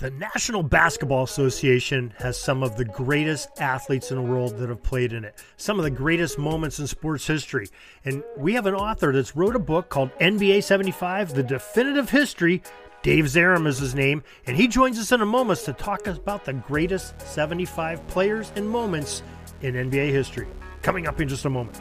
The National Basketball Association has some of the greatest athletes in the world that have played in it, some of the greatest moments in sports history. And we have an author that's wrote a book called NBA 75, The Definitive History. Dave Zarum is his name, and he joins us in a moment to talk about the greatest 75 players and moments in NBA history. Coming up in just a moment.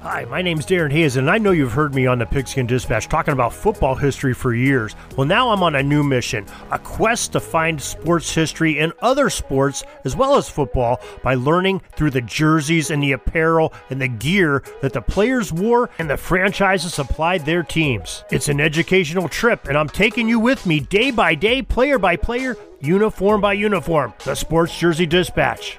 Hi, my name's Darren Hayes, and I know you've heard me on the Pigskin Dispatch talking about football history for years. Well, now I'm on a new mission, a quest to find sports history in other sports as well as football by learning through the jerseys and the apparel and the gear that the players wore and the franchises supplied their teams. It's an educational trip, and I'm taking you with me day by day, player by player, uniform by uniform. The Sports Jersey Dispatch.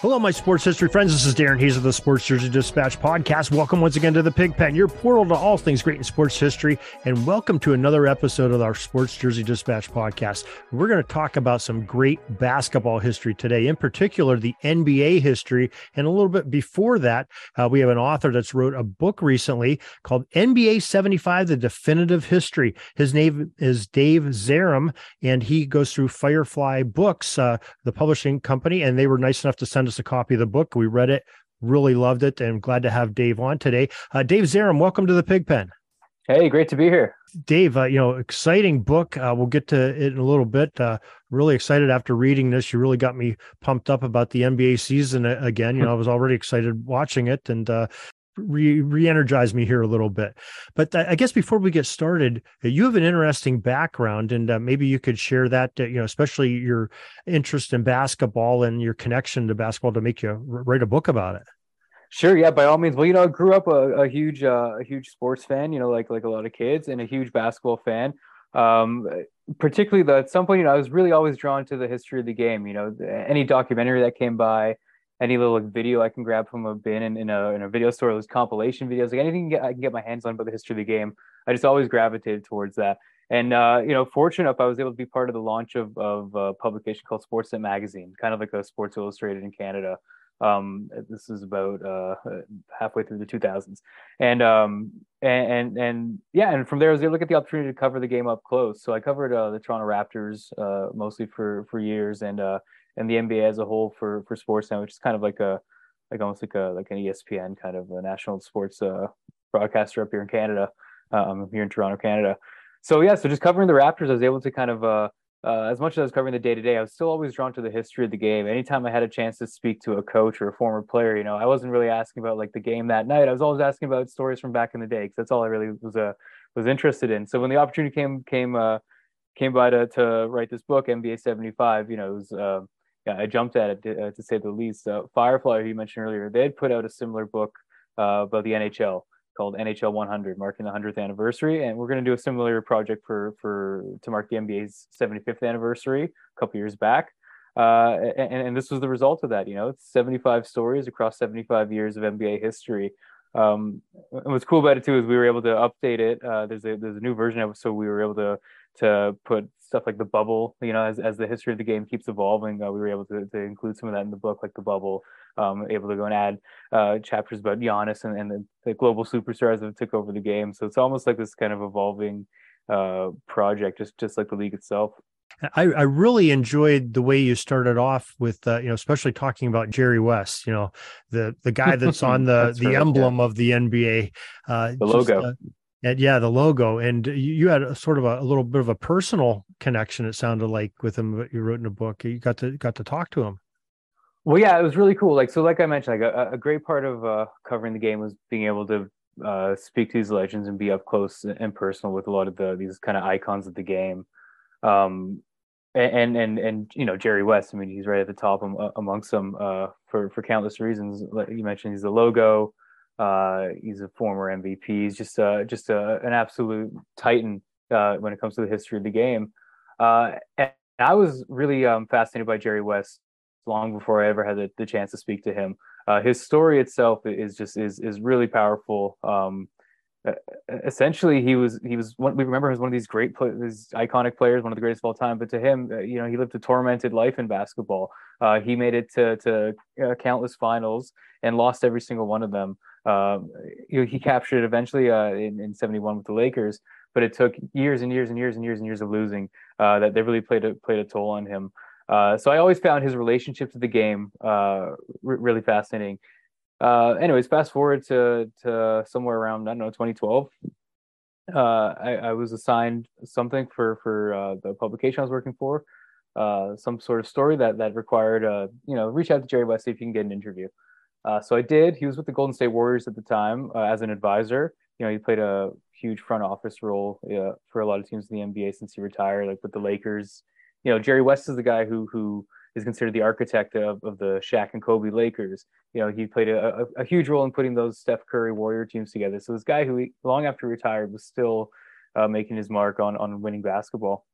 Hello, my sports history friends. This is Darren Hayes of the Sports Jersey Dispatch podcast. Welcome once again to the Pig Pen, your portal to all things great in sports history, and welcome to another episode of our Sports Jersey Dispatch podcast. We're going to talk about some great basketball history today, in particular the NBA history, and a little bit before that, we have an author that's wrote a book recently called NBA 75: The Definitive History. His name is Dave Zarum, and he goes through Firefly Books, the publishing company, and they were nice enough to send us a copy of the book. We read it, really loved it, and I'm glad to have Dave on today. Dave Zarum, welcome to the Pigpen. Hey, great to be here. Dave, exciting book. We'll get to it in a little bit. Really excited after reading this. You really got me pumped up about the NBA season again. I was already excited watching it, and re-energize me here a little bit. But I guess before we get started, you have an interesting background, and maybe you could share that, especially your interest in basketball and your connection to basketball to make you write a book about it. Sure. Yeah, by all means. Well, I grew up a huge sports fan, like a lot of kids, and a huge basketball fan. Particularly at some point, I was really always drawn to the history of the game. Any documentary that came by, any little video I can grab from a bin in a video store, those compilation videos, like anything I can get my hands on about the history of the game, I just always gravitated towards that. And, fortunate enough, I was able to be part of the launch of a publication called Sportsnet magazine, kind of like a Sports Illustrated in Canada. This is about halfway through the 2000s. And from there, I was able to look at the opportunity to cover the game up close. So I covered the Toronto Raptors mostly for years, and the NBA as a whole for Sportsnet, which is kind of like an ESPN kind of a national sports broadcaster up here in Canada, here in Toronto, Canada. So just covering the Raptors, I was able to kind of as much as I was covering the day to day, I was still always drawn to the history of the game. Anytime I had a chance to speak to a coach or a former player, I wasn't really asking about like the game that night. I was always asking about stories from back in the day, because that's all I really was interested in. So when the opportunity came by to write this book, NBA 75, it was. I jumped at it to say the least. Firefly, who you mentioned earlier, they had put out a similar book about the NHL called NHL 100, marking the 100th anniversary. And we're going to do a similar project to mark the NBA's 75th anniversary a couple years back. And this was the result of that. It's 75 stories across 75 years of NBA history. And what's cool about it too is we were able to update it. There's a new version of it, so we were able to put stuff like the bubble, as the history of the game keeps evolving, we were able to include some of that in the book, like the bubble, able to go and add chapters about Giannis and the global superstars that took over the game. So it's almost like this kind of evolving project, just like the league itself. I really enjoyed the way you started off with, especially talking about Jerry West, the guy that's on the emblem of the NBA, the logo. The logo. And you had a little bit of a personal connection, it sounded like, with him, that you wrote in a book. You got to talk to him. Well, yeah, it was really cool. Like I mentioned, like a great part of covering the game was being able to speak to these legends and be up close and personal with a lot of these kind of icons of the game. And you know, Jerry West, I mean, he's right at the top amongst them for countless reasons. Like you mentioned, he's the logo. He's a former MVP. He's just an absolute titan when it comes to the history of the game. And I was really fascinated by Jerry West long before I ever had the chance to speak to him. His story itself is really powerful. Essentially, we remember him as one of these these iconic players, one of the greatest of all time. But to him, you know, he lived a tormented life in basketball. He made it to countless finals and lost every single one of them. You know, he captured it eventually in 71 with the Lakers, but it took years and years and years and years and years of losing that they really played a toll on him. So I always found his relationship to the game really fascinating. Anyways, fast forward to somewhere around, I don't know, 2012. I was assigned something for the publication I was working for, some sort of story that required, you know, reach out to Jerry West, see if you can get an interview. So I did. He was with the Golden State Warriors at the time as an advisor. You know, he played a huge front office role for a lot of teams in the NBA since he retired, like with the Lakers. You know, Jerry West is the guy who is considered the architect of the Shaq and Kobe Lakers. You know, he played a huge role in putting those Steph Curry Warrior teams together. So this guy who, long after he retired, was still making his mark on winning basketball.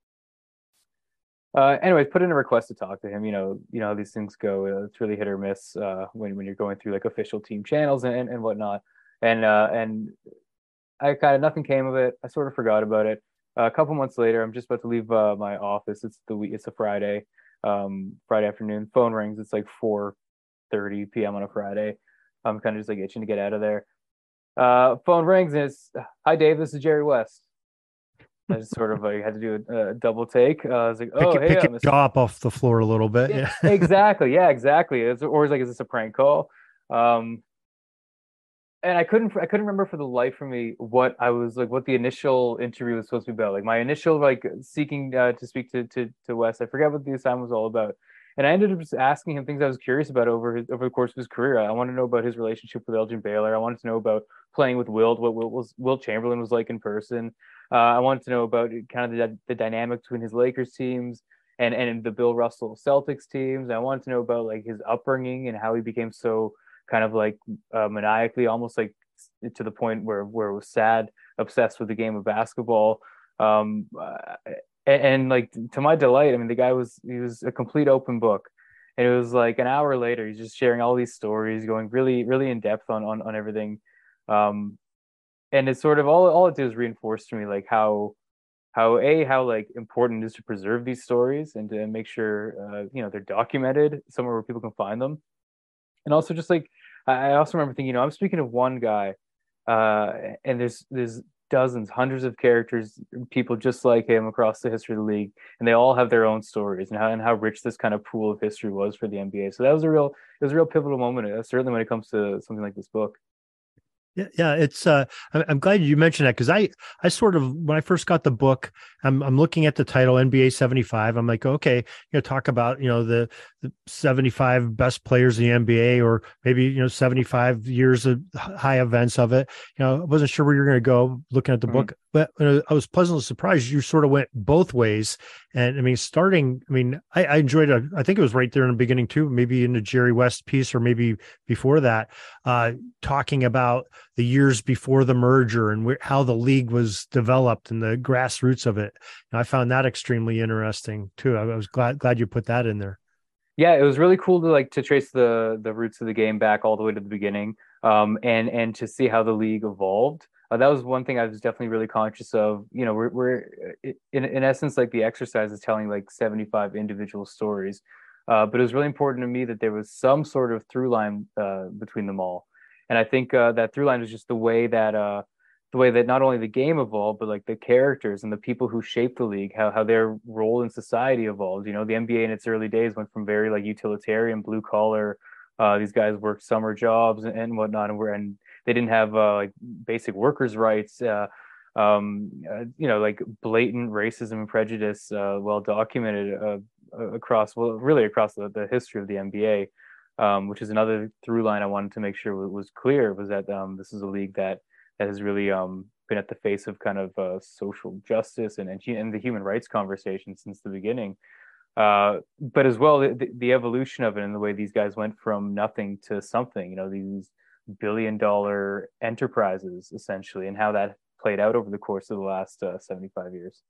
Anyways, put in a request to talk to him. You know how these things go. It's really hit or miss when you're going through like official team channels and whatnot. And I kind of nothing came of it. I sort of forgot about it. A couple months later, I'm just about to leave my office. It's a Friday. Friday afternoon, phone rings. It's like 4:30 p.m. on a Friday. I'm kind of just like itching to get out of there. Phone rings and it's, "Hi Dave, this is Jerry West." I just sort of like had to do a double take. I was like, "Oh, pick your jaw up off the floor a little bit." Yeah, yeah. Exactly. Yeah, exactly. It's always like, "Is this a prank call?" And I couldn't remember for the life of me what I was like, what the initial interview was supposed to be about. Like my initial like seeking to speak to Wes, I forgot what the assignment was all about. And I ended up just asking him things I was curious about over the course of his career. I wanted to know about his relationship with Elgin Baylor. I wanted to know about playing with Wilt, what Wilt Chamberlain was like in person. I wanted to know about kind of the dynamic between his Lakers teams and the Bill Russell Celtics teams. I wanted to know about like his upbringing and how he became so kind of like maniacally, almost like to the point where it was sad, obsessed with the game of basketball. And like, to my delight, I mean, the guy he was a complete open book. And it was like an hour later, he's just sharing all these stories, going really, really in depth on everything. And it's sort of all it did is reinforce to me, like how like important it is to preserve these stories and to make sure, you know, they're documented somewhere where people can find them. And also just like, I also remember thinking, you know, I'm speaking of one guy and there's dozens, hundreds of characters, people just like him across the history of the league. And they all have their own stories and how rich this kind of pool of history was for the NBA. So that was a real pivotal moment, certainly when it comes to something like this book. Yeah, it's. I'm glad you mentioned that because I sort of when I first got the book, I'm looking at the title NBA 75. I'm like, okay, you know, talk about you know the 75 best players in the NBA, or maybe you know 75 years of high events of it. You know, I wasn't sure where you're going to go looking at the mm-hmm. book, but you know, I was pleasantly surprised you sort of went both ways. And I mean, I enjoyed it. I think it was right there in the beginning too, maybe in the Jerry West piece, or maybe before that, talking about the years before the merger and how the league was developed and the grassroots of it. And I found that extremely interesting too. I was glad you put that in there. Yeah, it was really cool to like to trace the roots of the game back all the way to the beginning, and to see how the league evolved. That was one thing I was definitely really conscious of. You know, we're in essence like the exercise is telling like 75 individual stories, but it was really important to me that there was some sort of through line between them all. And I think that through line was just the way that not only the game evolved, but like the characters and the people who shaped the league, how their role in society evolved. You know, the NBA in its early days went from very like utilitarian, blue collar. These guys worked summer jobs and whatnot, and they didn't have like basic workers' rights. You know, like blatant racism and prejudice, well documented across the history of the NBA. Which is another through line I wanted to make sure was clear, was that this is a league that has really been at the face of kind of social justice and the human rights conversation since the beginning. But as well, the evolution of it and the way these guys went from nothing to something, you know, these billion-dollar enterprises, essentially, and how that played out over the course of the last 75 years.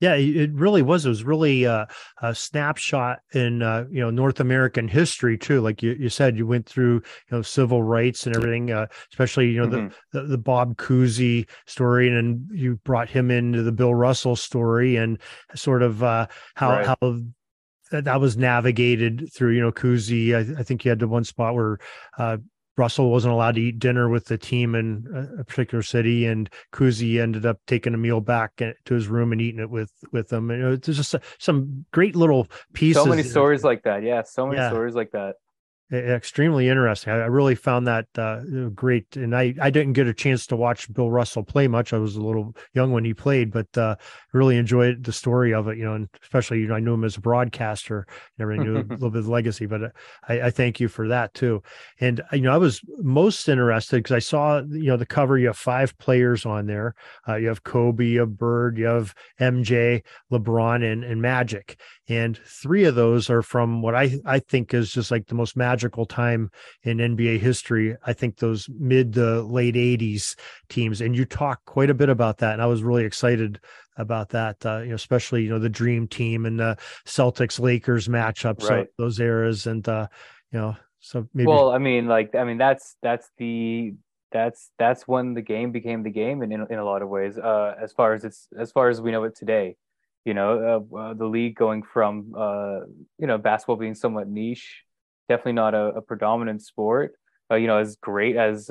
Yeah, it really was. It was really a snapshot in, you know, North American history, too. Like you said, you went through, you know, civil rights and everything, especially, you know, the Bob Cousy story. And then you brought him into the Bill Russell story and sort of how that was navigated through, you know, Cousy. I think you had the one spot where Russell wasn't allowed to eat dinner with the team in a particular city, and Cousy ended up taking a meal back to his room and eating it with them. And, you know, there's just some great little pieces. So many stories like that. Yeah. So many stories like that. Extremely interesting. I really found that great. And I didn't get a chance to watch Bill Russell play much. I was a little young when he played, but really enjoyed the story of it, you know, and especially, you know, I knew him as a broadcaster, never knew a little bit of legacy, but I thank you for that too. And, you know, I was most interested because I saw, you know, the cover, you have 5 players on there. You have Kobe, you have Bird, you have MJ, LeBron, and Magic. And 3 of those are from what I think is just like the most magical time in NBA history. I think those mid to late 80s teams. And you talk quite a bit about that. And I was really excited about that, you know, especially, you know, the Dream Team and the Celtics-Lakers matchups, right, those eras. And, you know, so maybe. Well, I mean, that's when the game became the game in a lot of ways, as far as we know it today. You know, the league going from, you know, basketball being somewhat niche, definitely not a predominant sport, you know, as great as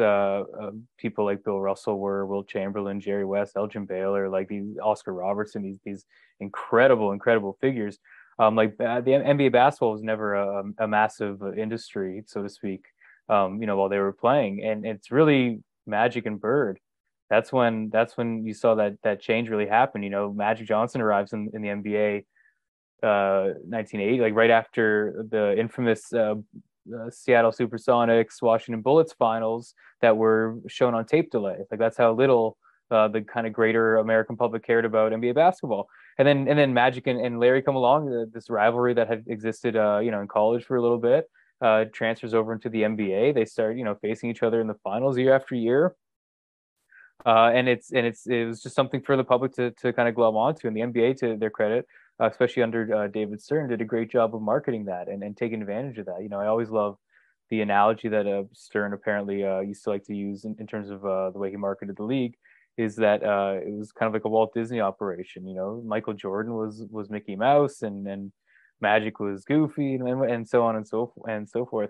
people like Bill Russell were, Wilt Chamberlain, Jerry West, Elgin Baylor, like these Oscar Robertson, these incredible figures. Like the NBA basketball was never a massive industry, so to speak, you know, while they were playing. And it's really Magic and Bird. That's when you saw that change really happen. You know, Magic Johnson arrives in the NBA 1980, like right after the infamous Seattle Supersonics Washington Bullets finals that were shown on tape delay. Like that's how little the kind of greater American public cared about NBA basketball. And then Magic and Larry come along. This rivalry that had existed, you know, in college for a little bit, transfers over into the NBA. They start, you know, facing each other in the finals year after year. It was just something for the public to kind of glom onto, and the NBA, to their credit, especially under David Stern, did a great job of marketing that and taking advantage of that. You know, I always love the analogy that Stern apparently used to like to use in terms of the way he marketed the league, is that it was kind of like a Walt Disney operation. You know, Michael Jordan was Mickey Mouse, and Magic was Goofy, and so on and so forth.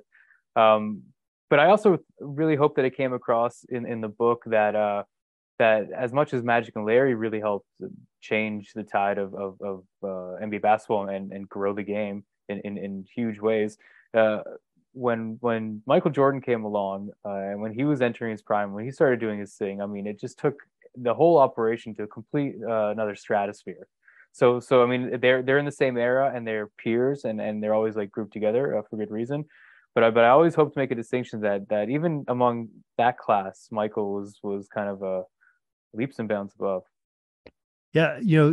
But I also really hope that it came across in the book that that as much as Magic and Larry really helped change the tide of NBA basketball and grow the game in huge ways, when Michael Jordan came along and when he was entering his prime, when he started doing his thing, I mean, it just took the whole operation to a complete another stratosphere. So I mean, they're in the same era and they're peers and they're always like grouped together for good reason. But I always hope to make a distinction that even among that class, Michael was kind of a leaps and bounds above. Yeah, you know,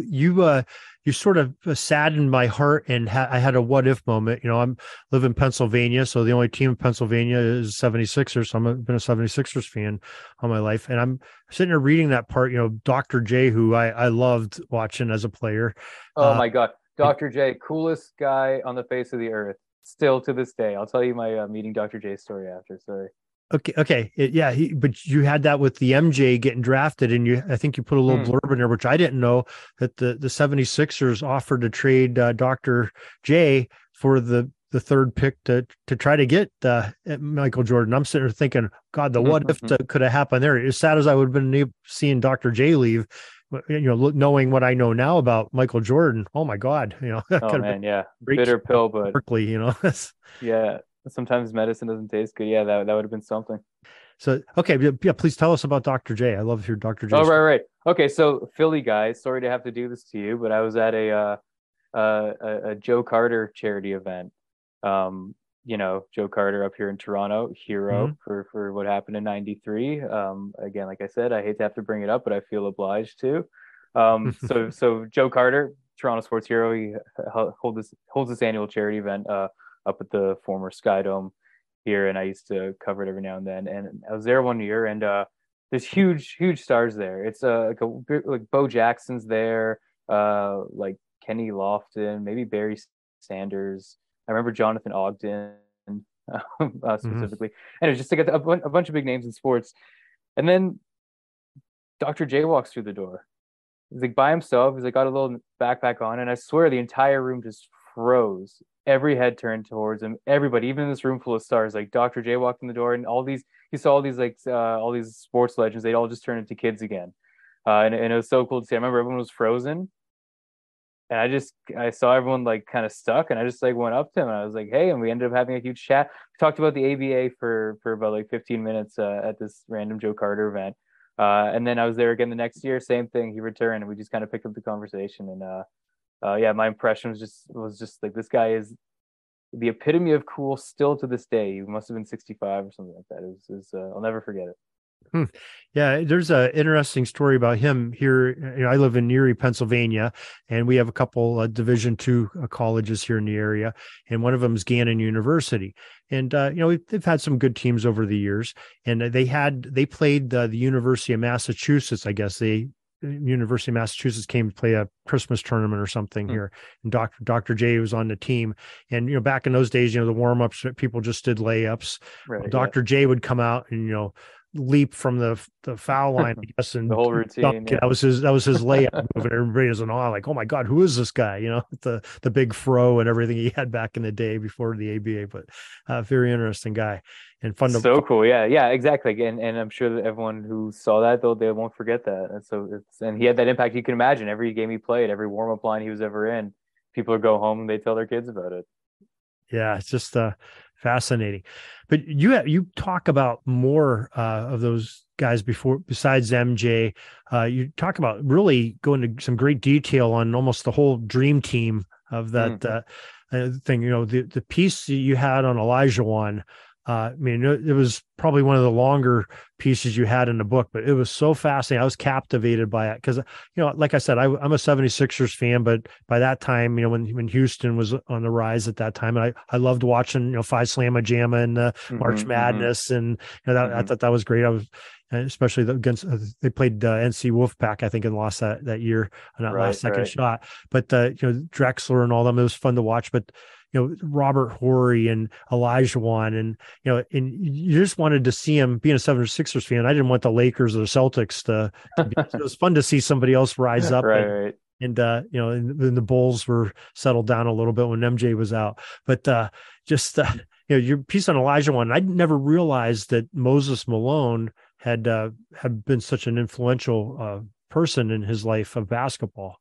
you sort of saddened my heart, and I had a what if moment. You know, I live in Pennsylvania, so the only team in Pennsylvania is 76ers. So I've been a 76ers fan all my life, and I'm sitting there reading that part. You know, Dr. J, who I loved watching as a player. Oh my God, Dr. J, coolest guy on the face of the earth. Still to this day. I'll tell you my meeting Dr. J story after. Sorry. Okay. Yeah. But you had that with the MJ getting drafted, and I think you put a little blurb in there, which I didn't know, that the 76ers offered to trade Dr. J for the 3rd pick to try to get Michael Jordan. I'm sitting there thinking, God, the what if could have happened there. As sad as I would have been seeing Dr. J leave, you know, knowing what I know now about Michael Jordan, oh my God, you know, bitter pill, but quickly, you know, yeah, sometimes medicine doesn't taste good. Yeah, that would have been something. So, okay, yeah, please tell us about Dr. J. I love your Dr. J. Oh, right. Okay, so Philly guys, sorry to have to do this to you, but I was at a Joe Carter charity event. You know, Joe Carter up here in Toronto, hero for what happened in 93. Again, like I said, I hate to have to bring it up, but I feel obliged to. So Joe Carter, Toronto sports hero. He holds this annual charity event up at the former Sky Dome here, and I used to cover it every now and then. And I was there one year, and there's huge stars there. It's like Bo Jackson's there, like Kenny Lofton, maybe Barry Sanders. I remember Jonathan Ogden specifically, and it was just like a bunch of big names in sports. And then Dr. J walks through the door. He's like by himself. He's like got a little backpack on, and I swear the entire room just froze. Every head turned towards him. Everybody, even in this room full of stars, like Dr. J walked in the door, and all these he saw all these like all these sports legends. They'd all just turn into kids again, and it was so cool to see. I remember everyone was frozen, and I saw everyone like kind of stuck, and I just like went up to him and I was like, hey, and we ended up having a huge chat. We talked about the ABA for about like 15 minutes at this random Joe Carter event. And then I was there again the next year, same thing. He returned, and we just kind of picked up the conversation. And yeah, my impression was just like, this guy is the epitome of cool still to this day. He must have been 65 or something like that. It was I'll never forget it. Yeah, there's an interesting story about him here. You know, I live in Erie, Pennsylvania, and we have a couple Division II colleges here in the area, and one of them is Gannon University. And you know, they've had some good teams over the years, and they played the University of Massachusetts. I guess University of Massachusetts came to play a Christmas tournament or something here. And Dr. J was on the team. And, you know, back in those days, you know, the warm-ups, people just did layups. Right, well, Dr. J would come out and, you know, leap from the foul line, I guess, and the whole routine. Yeah. That was his layup. And everybody was in awe, like, oh my God, who is this guy? You know, the big fro and everything he had back in the day before the ABA, but very interesting guy and fun. Cool. Yeah, exactly. And I'm sure that everyone who saw that, though, they won't forget that. And so and he had that impact. You can imagine every game he played, every warm up line he was ever in, people would go home and they tell their kids about it. Yeah. It's just, fascinating. But you talk about more of those guys besides MJ. You talk about really going to some great detail on almost the whole dream team of that thing. You know, the piece you had on Olajuwon. I mean, it was probably one of the longer pieces you had in the book, but it was so fascinating. I was captivated by it because, you know, like I said, I'm a 76ers fan, but by that time, you know, when Houston was on the rise at that time, and I loved watching, you know, Phi Slamma Jamma and March Madness. And you know, I thought that was great. Especially against, they played NC Wolfpack, I think, and lost that year on that last second shot. But, you know, Drexler and all them, it was fun to watch. But, you know, Robert Horry and Olajuwon, and, you know, and you just wanted to see him. Being a 76ers fan, I didn't want the Lakers or the Celtics to be, it was fun to see somebody else rise up. And you know, and the Bulls were settled down a little bit when MJ was out. But just, you know, your piece on Olajuwon, I never realized that Moses Malone had been such an influential person in his life of basketball.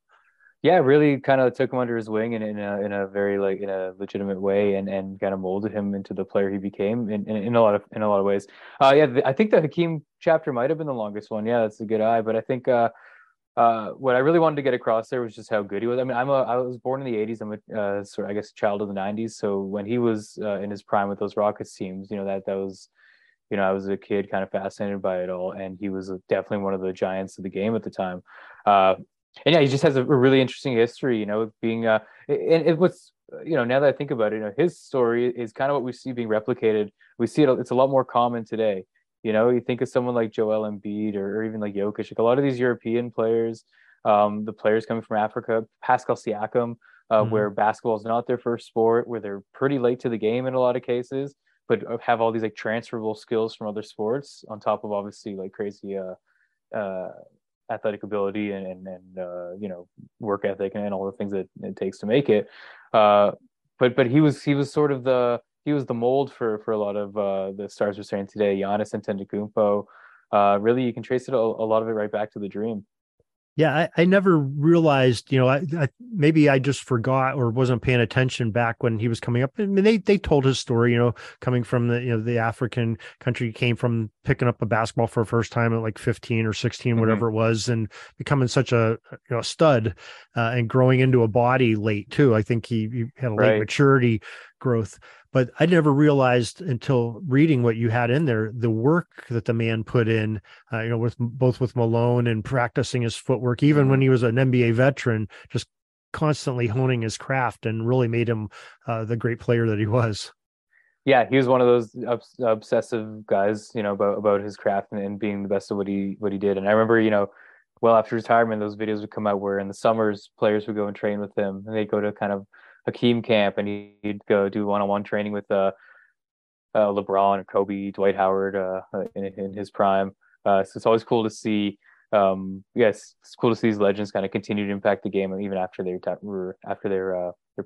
Yeah, really kind of took him under his wing in a very like in a legitimate way, and kind of molded him into the player he became in a lot of ways. I think the Hakeem chapter might have been the longest one. Yeah, that's a good eye. But I think what I really wanted to get across there was just how good he was. I mean, I was born in the 80s. I'm a sort of, I guess, child of the 90s. So when he was in his prime with those Rockets teams, you know, that was, you know, I was a kid kind of fascinated by it all, and he was definitely one of the giants of the game at the time. And yeah, he just has a really interesting history, you know, being, and it was, you know, now that I think about it, you know, his story is kind of what we see being replicated. We see it, it's a lot more common today. You know, you think of someone like Joel Embiid or even like Jokic, like a lot of these European players, the players coming from Africa, Pascal Siakam, where basketball is not their first sport, where they're pretty late to the game in a lot of cases, but have all these like transferable skills from other sports on top of obviously like crazy, athletic ability and you know, work ethic and all the things that it takes to make it, but he was sort of the mold for a lot of the stars we're saying today. Giannis Antetokounmpo, really you can trace it a lot of it right back to the dream. Yeah, I never realized, you know, I maybe I just forgot or wasn't paying attention back when he was coming up. I mean, they told his story, you know, coming from the, you know, the African country, came from picking up a basketball for the first time at like 15 or 16, whatever it was, and becoming such a, you know, stud, and growing into a body late too. I think he had a late maturity growth, but I never realized until reading what you had in there, the work that the man put in, you know, with both with Malone and practicing his footwork, even when he was an NBA veteran, just constantly honing his craft and really made him the great player that he was. Yeah, he was one of those obsessive guys, you know, about his craft and being the best of what he did. And I remember, you know, well after retirement, those videos would come out where in the summers players would go and train with him, and they'd go to kind of Hakeem camp, and he'd go do one-on-one training with LeBron or Kobe, Dwight Howard in his prime. So it's always cool to see. It's cool to see these legends kind of continue to impact the game even after their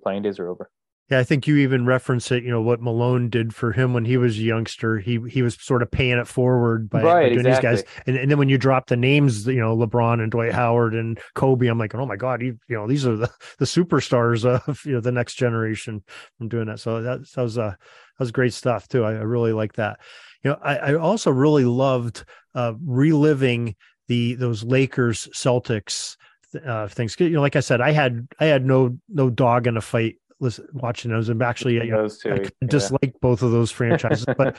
playing days are over. Yeah, I think you even reference it, you know, what Malone did for him when he was a youngster. He was sort of paying it forward by doing these guys. And then when you drop the names, you know, LeBron and Dwight Howard and Kobe, I'm like, oh my God, you know, these are the superstars of, you know, the next generation from doing that. So that was great stuff too. I really like that. You know, I also really loved reliving those Lakers Celtics things. You know, like I said, I had no dog in a fight. Watching those, and actually, you know, I disliked both of those franchises, but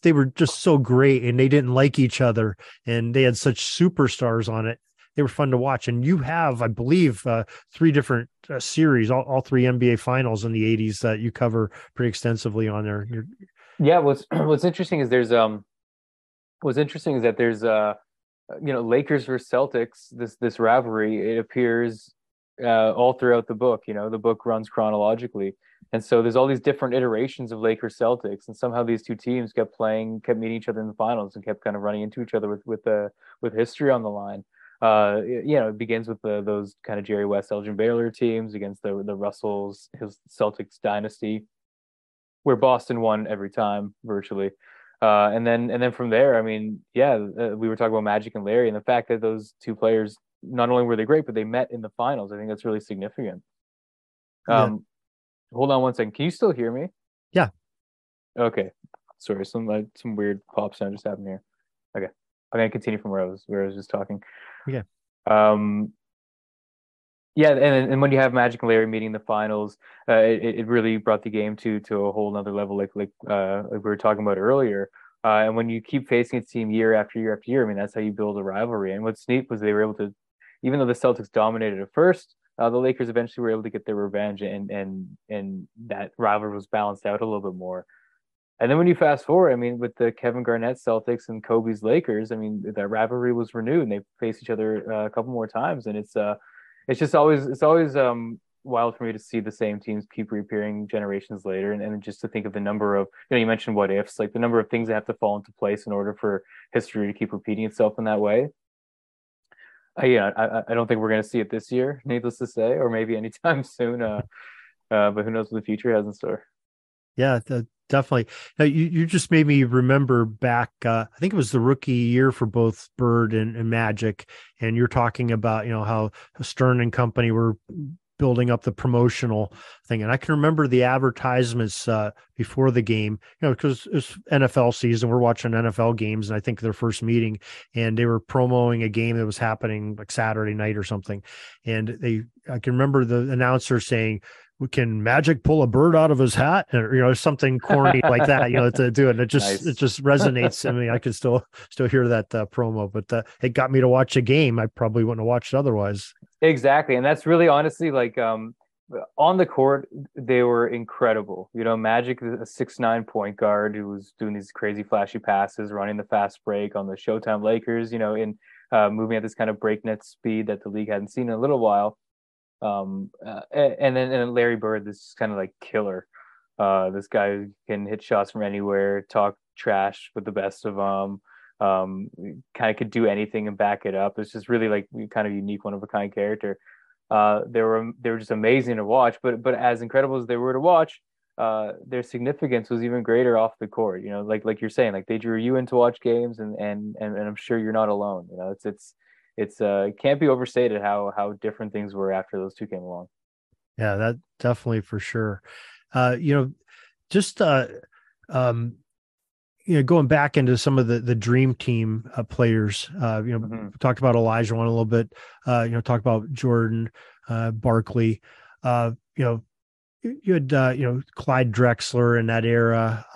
they were just so great, and they didn't like each other, and they had such superstars on it. They were fun to watch. And you have, I believe, three different series, all three NBA finals in the 80s that you cover pretty extensively on there. Yeah, what's interesting is that there's you know, Lakers versus Celtics, this rivalry, it appears all throughout the book. You know, the book runs chronologically, and so there's all these different iterations of Lakers Celtics, and somehow these two teams kept meeting each other in the finals, and kept kind of running into each other with history on the line. You know, it begins with those kind of Jerry West, Elgin Baylor teams against the Russells, his Celtics dynasty, where Boston won every time virtually. And then from there, I mean, we were talking about Magic and Larry, and the fact that those two players, not only were they great, but they met in the finals. I think that's really significant. Hold on one second. Can you still hear me? Yeah. Okay. Sorry, some weird pop sound just happened here. Okay, I'm gonna continue from where I was just talking. Yeah. And when you have Magic and Larry meeting in the finals, it really brought the game to a whole nother level, like we were talking about earlier. And when you keep facing a team year after year after year, I mean, that's how you build a rivalry. And what's neat was they were able to, even though the Celtics dominated at first, the Lakers eventually were able to get their revenge, and that rivalry was balanced out a little bit more. And then when you fast forward, I mean, with the Kevin Garnett Celtics and Kobe's Lakers, I mean, that rivalry was renewed, and they faced each other a couple more times. And it's just always wild for me to see the same teams keep reappearing generations later, and just to think of the number of, you know, you mentioned what ifs, like the number of things that have to fall into place in order for history to keep repeating itself in that way. I don't think we're going to see it this year, needless to say, or maybe anytime soon. But who knows what the future has in store? Yeah, definitely. Now you just made me remember back. I think it was the rookie year for both Bird and Magic, and you're talking about, you know, how Stern and company were building up the promotional thing. And I can remember the advertisements before the game, you know, because it's NFL season, we're watching NFL games, and I think their first meeting, and they were promoting a game that was happening like Saturday night or something. And I can remember the announcer saying, can Magic pull a bird out of his hat? Or, you know, something corny like that, you know, to do it. And it just resonates. I mean, I can still hear that promo, but it got me to watch a game I probably wouldn't have watched otherwise. Exactly. And that's really, honestly, like on the court, they were incredible. You know, Magic, a 6'9" point guard who was doing these crazy flashy passes, running the fast break on the Showtime Lakers, you know, and moving at this kind of breakneck speed that the league hadn't seen in a little while. And then Larry Bird, this is kind of like killer. This guy who can hit shots from anywhere, talk trash with the best of them. Kind of could do anything and back it up. It's just really like kind of unique, one of a kind character. They were just amazing to watch, but as incredible as they were to watch, their significance was even greater off the court. You know, like you're saying, like they drew you in to watch games, and I'm sure you're not alone. You know, it's it can't be overstated how different things were after those two came along. Yeah, that definitely for sure. You know, just you know, going back into some of the dream team players, you know, mm-hmm. talked about Olajuwon a little bit, you know, talked about Jordan, Barkley, you know, you had, you know, Clyde Drexler in that era,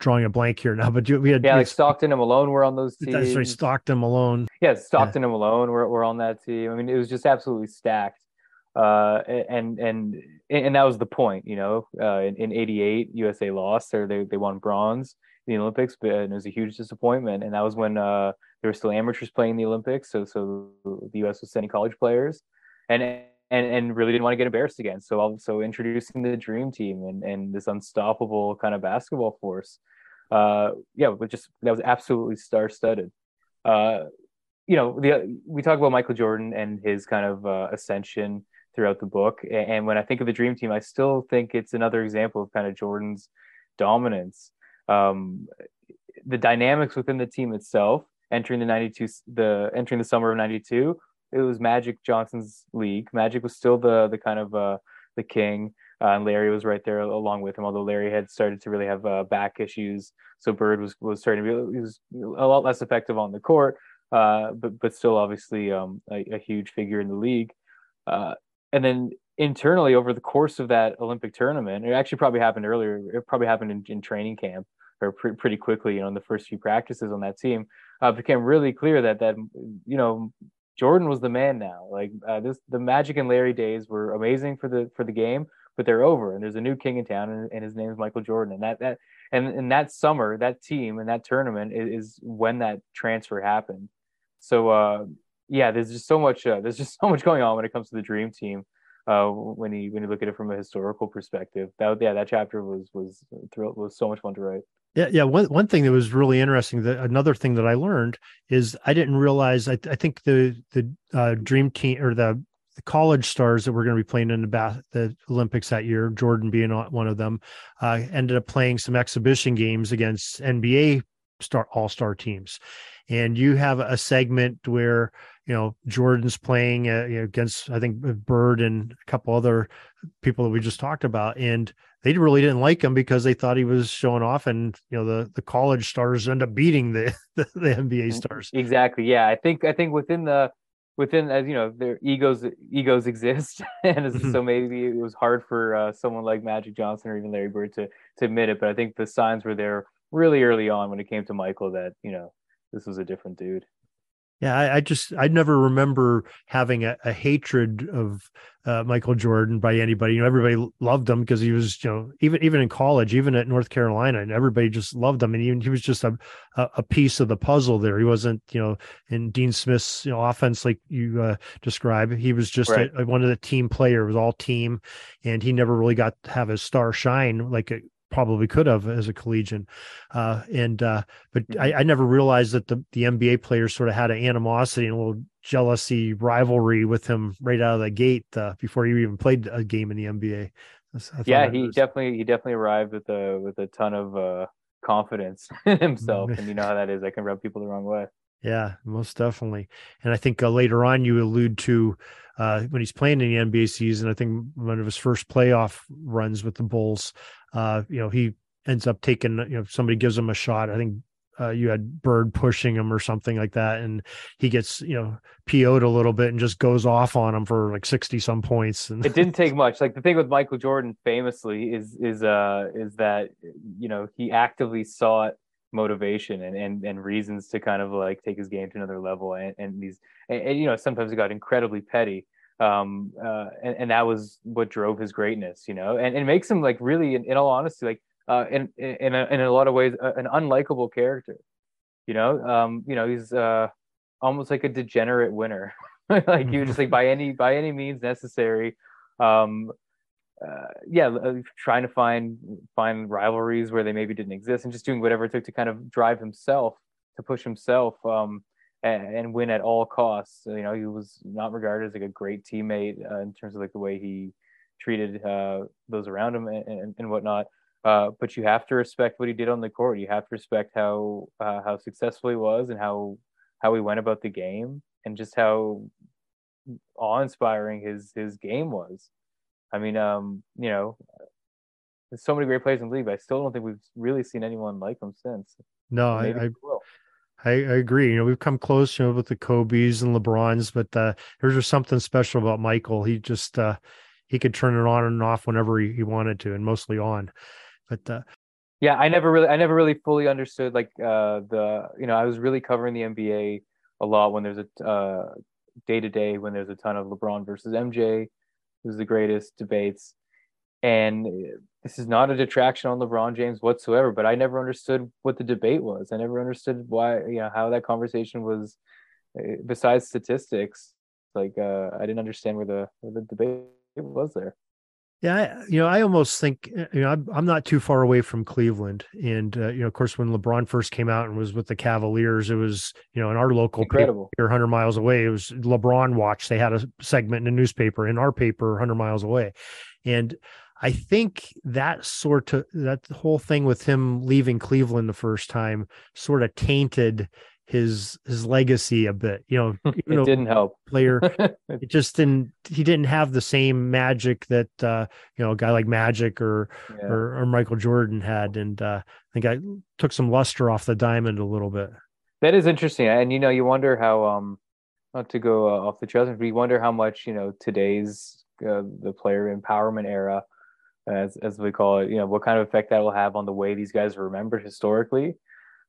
drawing a blank here now, but we had Stockton and Malone were on those teams. That's right, Stockton, Malone. Yeah, Stockton and Malone were on that team. I mean, it was just absolutely stacked. And that was the point, you know. In '88, USA lost, or they won bronze in the Olympics, but it was a huge disappointment. And that was when there were still amateurs playing the Olympics, so the U.S. was sending college players, and really didn't want to get embarrassed again. So also introducing the dream team and this unstoppable kind of basketball force, that was absolutely star-studded. We talk about Michael Jordan and his kind of ascension throughout the book. And when I think of the dream team, I still think it's another example of kind of Jordan's dominance. The dynamics within the team itself, entering the summer of 92, it was Magic Johnson's league. Magic was still the kind of the king, and Larry was right there along with him, although Larry had started to really have back issues. So Bird was starting to be, he was a lot less effective on the court, but still obviously a huge figure in the league. And then internally, over the course of that Olympic tournament, it actually probably happened earlier. It probably happened in training camp, or pretty quickly, in the first few practices on that team, it became really clear that Jordan was the man now. The Magic and Larry days were amazing for the game, but they're over, and there's a new king in town, and his name is Michael Jordan. And that that summer, that team and that tournament is when that transfer happened. So there's just so much going on when it comes to the dream team. When you look at it from a historical perspective, that chapter was so much fun to write. Yeah. One thing that was really interesting, another thing that I learned is I didn't realize. I think the dream team, or the college stars that were going to be playing in the Olympics that year, Jordan being one of them, ended up playing some exhibition games against NBA all-star teams. And you have a segment where, Jordan's playing against, I think, Bird and a couple other people that we just talked about. And they really didn't like him because they thought he was showing off. And, the college stars end up beating the NBA stars. Exactly. Yeah. I think within, as their egos exist. And so maybe it was hard for someone like Magic Johnson or even Larry Bird to admit it. But I think the signs were there really early on when it came to Michael that, this was a different dude. Yeah, I never remember having a hatred of Michael Jordan by anybody. Everybody loved him because he was, even in college, even at North Carolina, and everybody just loved him. And even he was just a piece of the puzzle there. He wasn't, in Dean Smith's offense like you describe. He was just right. One of the team players. It was all team, and he never really got to have his star shine like it probably could have as a collegian. But I never realized that the NBA players sort of had an animosity and a little jealousy rivalry with him right out of the gate before he even played a game in the NBA. He definitely arrived with a ton of confidence in himself. And you know how that is. I can rub people the wrong way. Yeah, most definitely. And I think later on you allude to when he's playing in the NBA season, I think one of his first playoff runs with the Bulls, he ends up taking, somebody gives him a shot. I think you had Bird pushing him or something like that. And he gets, PO'd a little bit and just goes off on him for like 60 some points. And it didn't take much. Like the thing with Michael Jordan famously is that, he actively sought motivation and reasons to kind of like take his game to another level, and sometimes it got incredibly petty, and that was what drove his greatness, and it makes him like really, in all honesty, like in a lot of ways an unlikable character. He's almost like a degenerate winner. Like you just like by any means necessary, trying to find rivalries where they maybe didn't exist, and just doing whatever it took to kind of drive himself, to push himself, and win at all costs. He was not regarded as like a great teammate in terms of like the way he treated those around him and whatnot. But you have to respect what he did on the court. You have to respect how successful he was and how he went about the game, and just how awe-inspiring his game was. I mean, there's so many great players in the league. I still don't think we've really seen anyone like him since. No, I agree. We've come close, with the Kobe's and LeBron's, but there's just something special about Michael. He just he could turn it on and off whenever he wanted to, and mostly on. But I never really fully understood like I was really covering the NBA a lot when there's a day to day, when there's a ton of LeBron versus MJ who's the greatest debates. And this is not a detraction on LeBron James whatsoever, but I never understood what the debate was. I never understood why, you know, how that conversation was, besides statistics. Like, I didn't understand where the debate was there. Yeah, I almost think, I'm not too far away from Cleveland. And, of course, when LeBron first came out and was with the Cavaliers, it was, in our local incredible paper 100 miles away, it was LeBron Watch. They had a segment in a newspaper, in our paper 100 miles away. And I think that whole thing with him leaving Cleveland the first time sort of tainted his legacy a bit, it didn't help player. It just didn't, he didn't have the same magic that, a guy like Magic or Michael Jordan had. And I think I took some luster off the diamond a little bit. That is interesting. And, you wonder how, not to go off the trails, but you wonder how much, today's the player empowerment era, as we call it, what kind of effect that will have on the way these guys are remembered historically.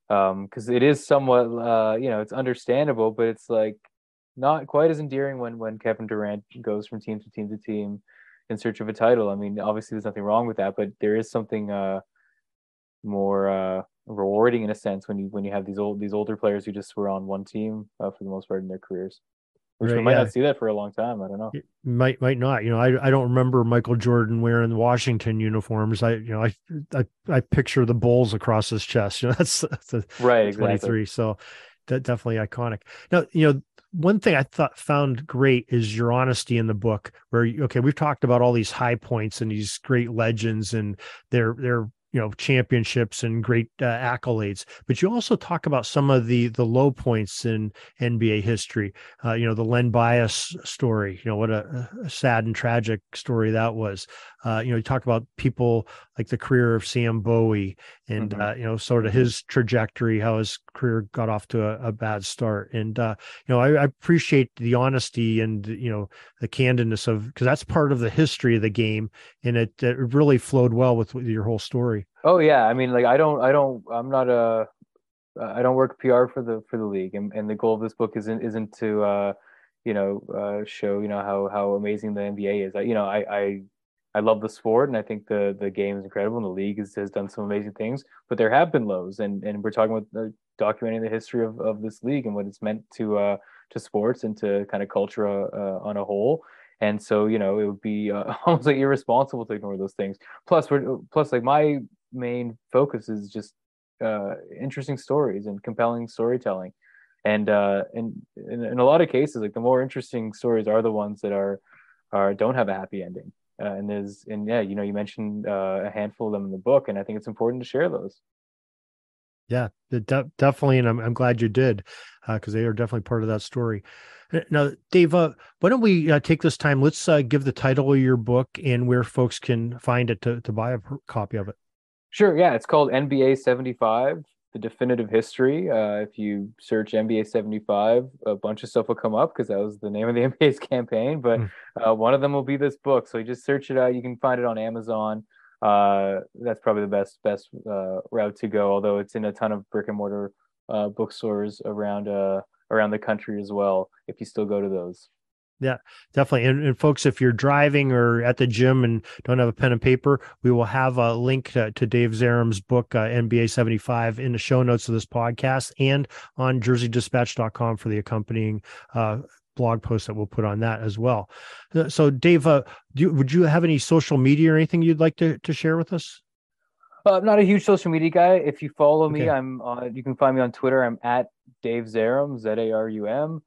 Because it is somewhat, it's understandable, but it's like not quite as endearing when Kevin Durant goes from team to team to team in search of a title. I mean, obviously there's nothing wrong with that, but there is something more rewarding in a sense when you have these older players who just were on one team for the most part in their careers. Which we might not see that for a long time. I don't know. It might not. I don't remember Michael Jordan wearing Washington uniforms. I picture the Bulls across his chest. That's the right 23. Exactly. So that definitely iconic. Now, one thing I found great is your honesty in the book. Where we've talked about all these high points and these great legends and their championships and great accolades, but you also talk about some of the low points in NBA history. The Len Bias story, what a sad and tragic story that was. You talk about people like the career of Sam Bowie and, mm-hmm. Sort of his trajectory, how his career got off to a bad start. And, I appreciate the honesty and, the candidness because that's part of the history of the game. And it really flowed well with your whole story. Oh yeah. I mean, like, I don't work PR for the league. And the goal of this book isn't to, show, how amazing the NBA is. I love the sport, and I think the game is incredible, and the league has done some amazing things. But there have been lows, and we're talking about documenting the history of this league and what it's meant to sports and to kind of culture on a whole. And so, it would be almost like irresponsible to ignore those things. Plus, like, my main focus is just interesting stories and compelling storytelling, and in a lot of cases, like, the more interesting stories are the ones that are don't have a happy ending. You mentioned a handful of them in the book, and I think it's important to share those. Yeah, definitely. And I'm glad you did, because they are definitely part of that story. Now, Dave, why don't we take this time? Let's give the title of your book and where folks can find it to buy a copy of it. Sure. Yeah. It's called NBA 75, The Definitive History. If you search NBA 75, a bunch of stuff will come up, because that was the name of the NBA's campaign, but one of them will be this book. So you just search it out. You can find it on Amazon. That's probably the best route to go, although it's in a ton of brick and mortar bookstores around the country as well, if you still go to those. Yeah, definitely. And folks, if you're driving or at the gym and don't have a pen and paper, we will have a link to Dave Zarum's book, NBA 75, in the show notes of this podcast and on jerseydispatch.com for the accompanying blog post that we'll put on that as well. So Dave, would you have any social media or anything you'd like to share with us? I'm not a huge social media guy. If you follow me, I'm on, you can find me on Twitter. I'm at Dave Zarum, Z-A-R-U-M.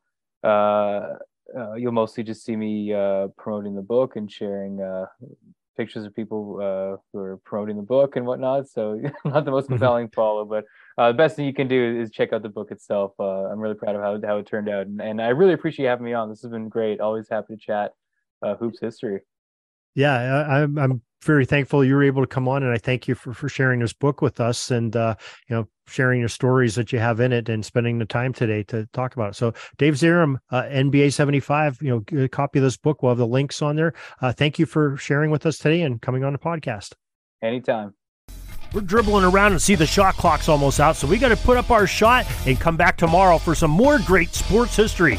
You'll mostly just see me promoting the book and sharing pictures of people who are promoting the book and whatnot. So not the most compelling follow, but the best thing you can do is check out the book itself. I'm really proud of how it turned out. And I really appreciate having me on. This has been great. Always happy to chat hoops history. Yeah, I'm very thankful you were able to come on, and I thank you for sharing this book with us and, sharing your stories that you have in it and spending the time today to talk about it. So Dave Zarum, NBA 75, get a copy of this book. We'll have the links on there. Thank you for sharing with us today and coming on the podcast. Anytime. We're dribbling around and see the shot clock's almost out, so we got to put up our shot and come back tomorrow for some more great sports history.